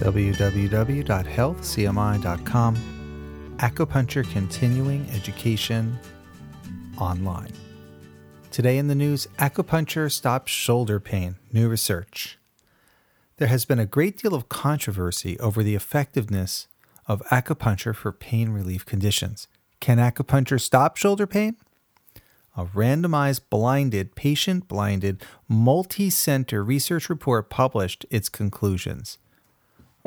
www.healthcmi.com, Acupuncture Continuing Education Online. Today in the news, acupuncture stops shoulder pain, new research. There has been a great deal of controversy over the effectiveness of acupuncture for pain relief conditions. Can acupuncture stop shoulder pain? A randomized, patient-blinded, multi-center research report published its conclusions.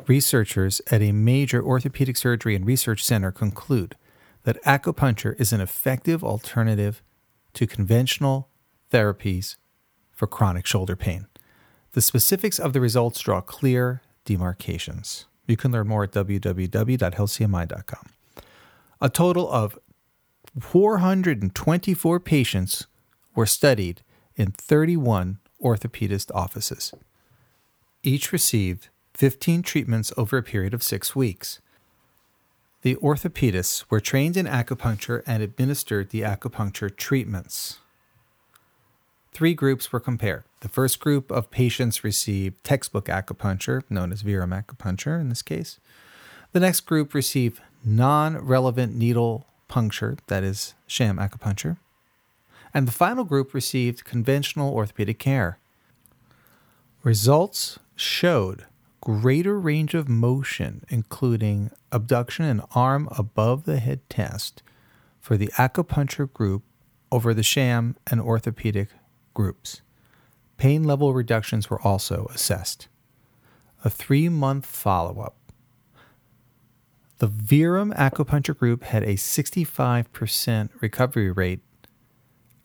Researchers at a major orthopedic surgery and research center conclude that acupuncture is an effective alternative to conventional therapies for chronic shoulder pain. The specifics of the results draw clear demarcations. You can learn more at www.healthcmi.com. A total of 424 patients were studied in 31 orthopedist offices. Each received 15 treatments over a period of 6 weeks. The orthopedists were trained in acupuncture and administered the acupuncture treatments. 3 groups were compared. The first group of patients received textbook acupuncture, known as Verum acupuncture in this case. The next group received non-relevant needle puncture, that is sham acupuncture. And the final group received conventional orthopedic care. Results showed greater range of motion, including abduction and arm above the head test for the acupuncture group over the sham and orthopedic groups. Pain level reductions were also assessed. A 3-month follow-up. The Verum acupuncture group had a 65% recovery rate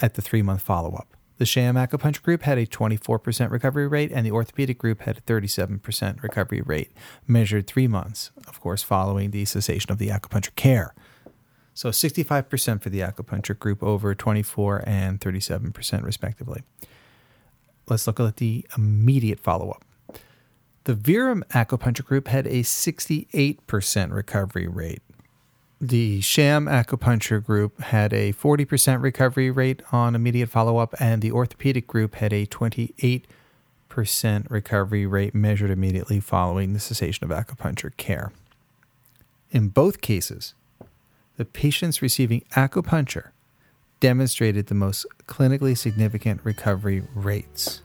at the 3-month follow-up. The sham acupuncture group had a 24% recovery rate, and the orthopedic group had a 37% recovery rate, measured 3 months, of course, following the cessation of the acupuncture care. So 65% for the acupuncture group over 24 and 37% respectively. Let's look at the immediate follow-up. The Verum acupuncture group had a 68% recovery rate. The sham acupuncture group had a 40% recovery rate on immediate follow-up, and the orthopedic group had a 28% recovery rate measured immediately following the cessation of acupuncture care. In both cases, the patients receiving acupuncture demonstrated the most clinically significant recovery rates.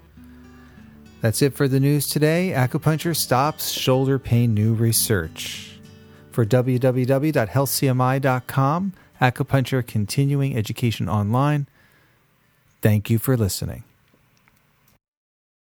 That's it for the news today. Acupuncture stops shoulder pain, new research. For www.healthcmi.com, Acupuncture Continuing Education Online, thank you for listening.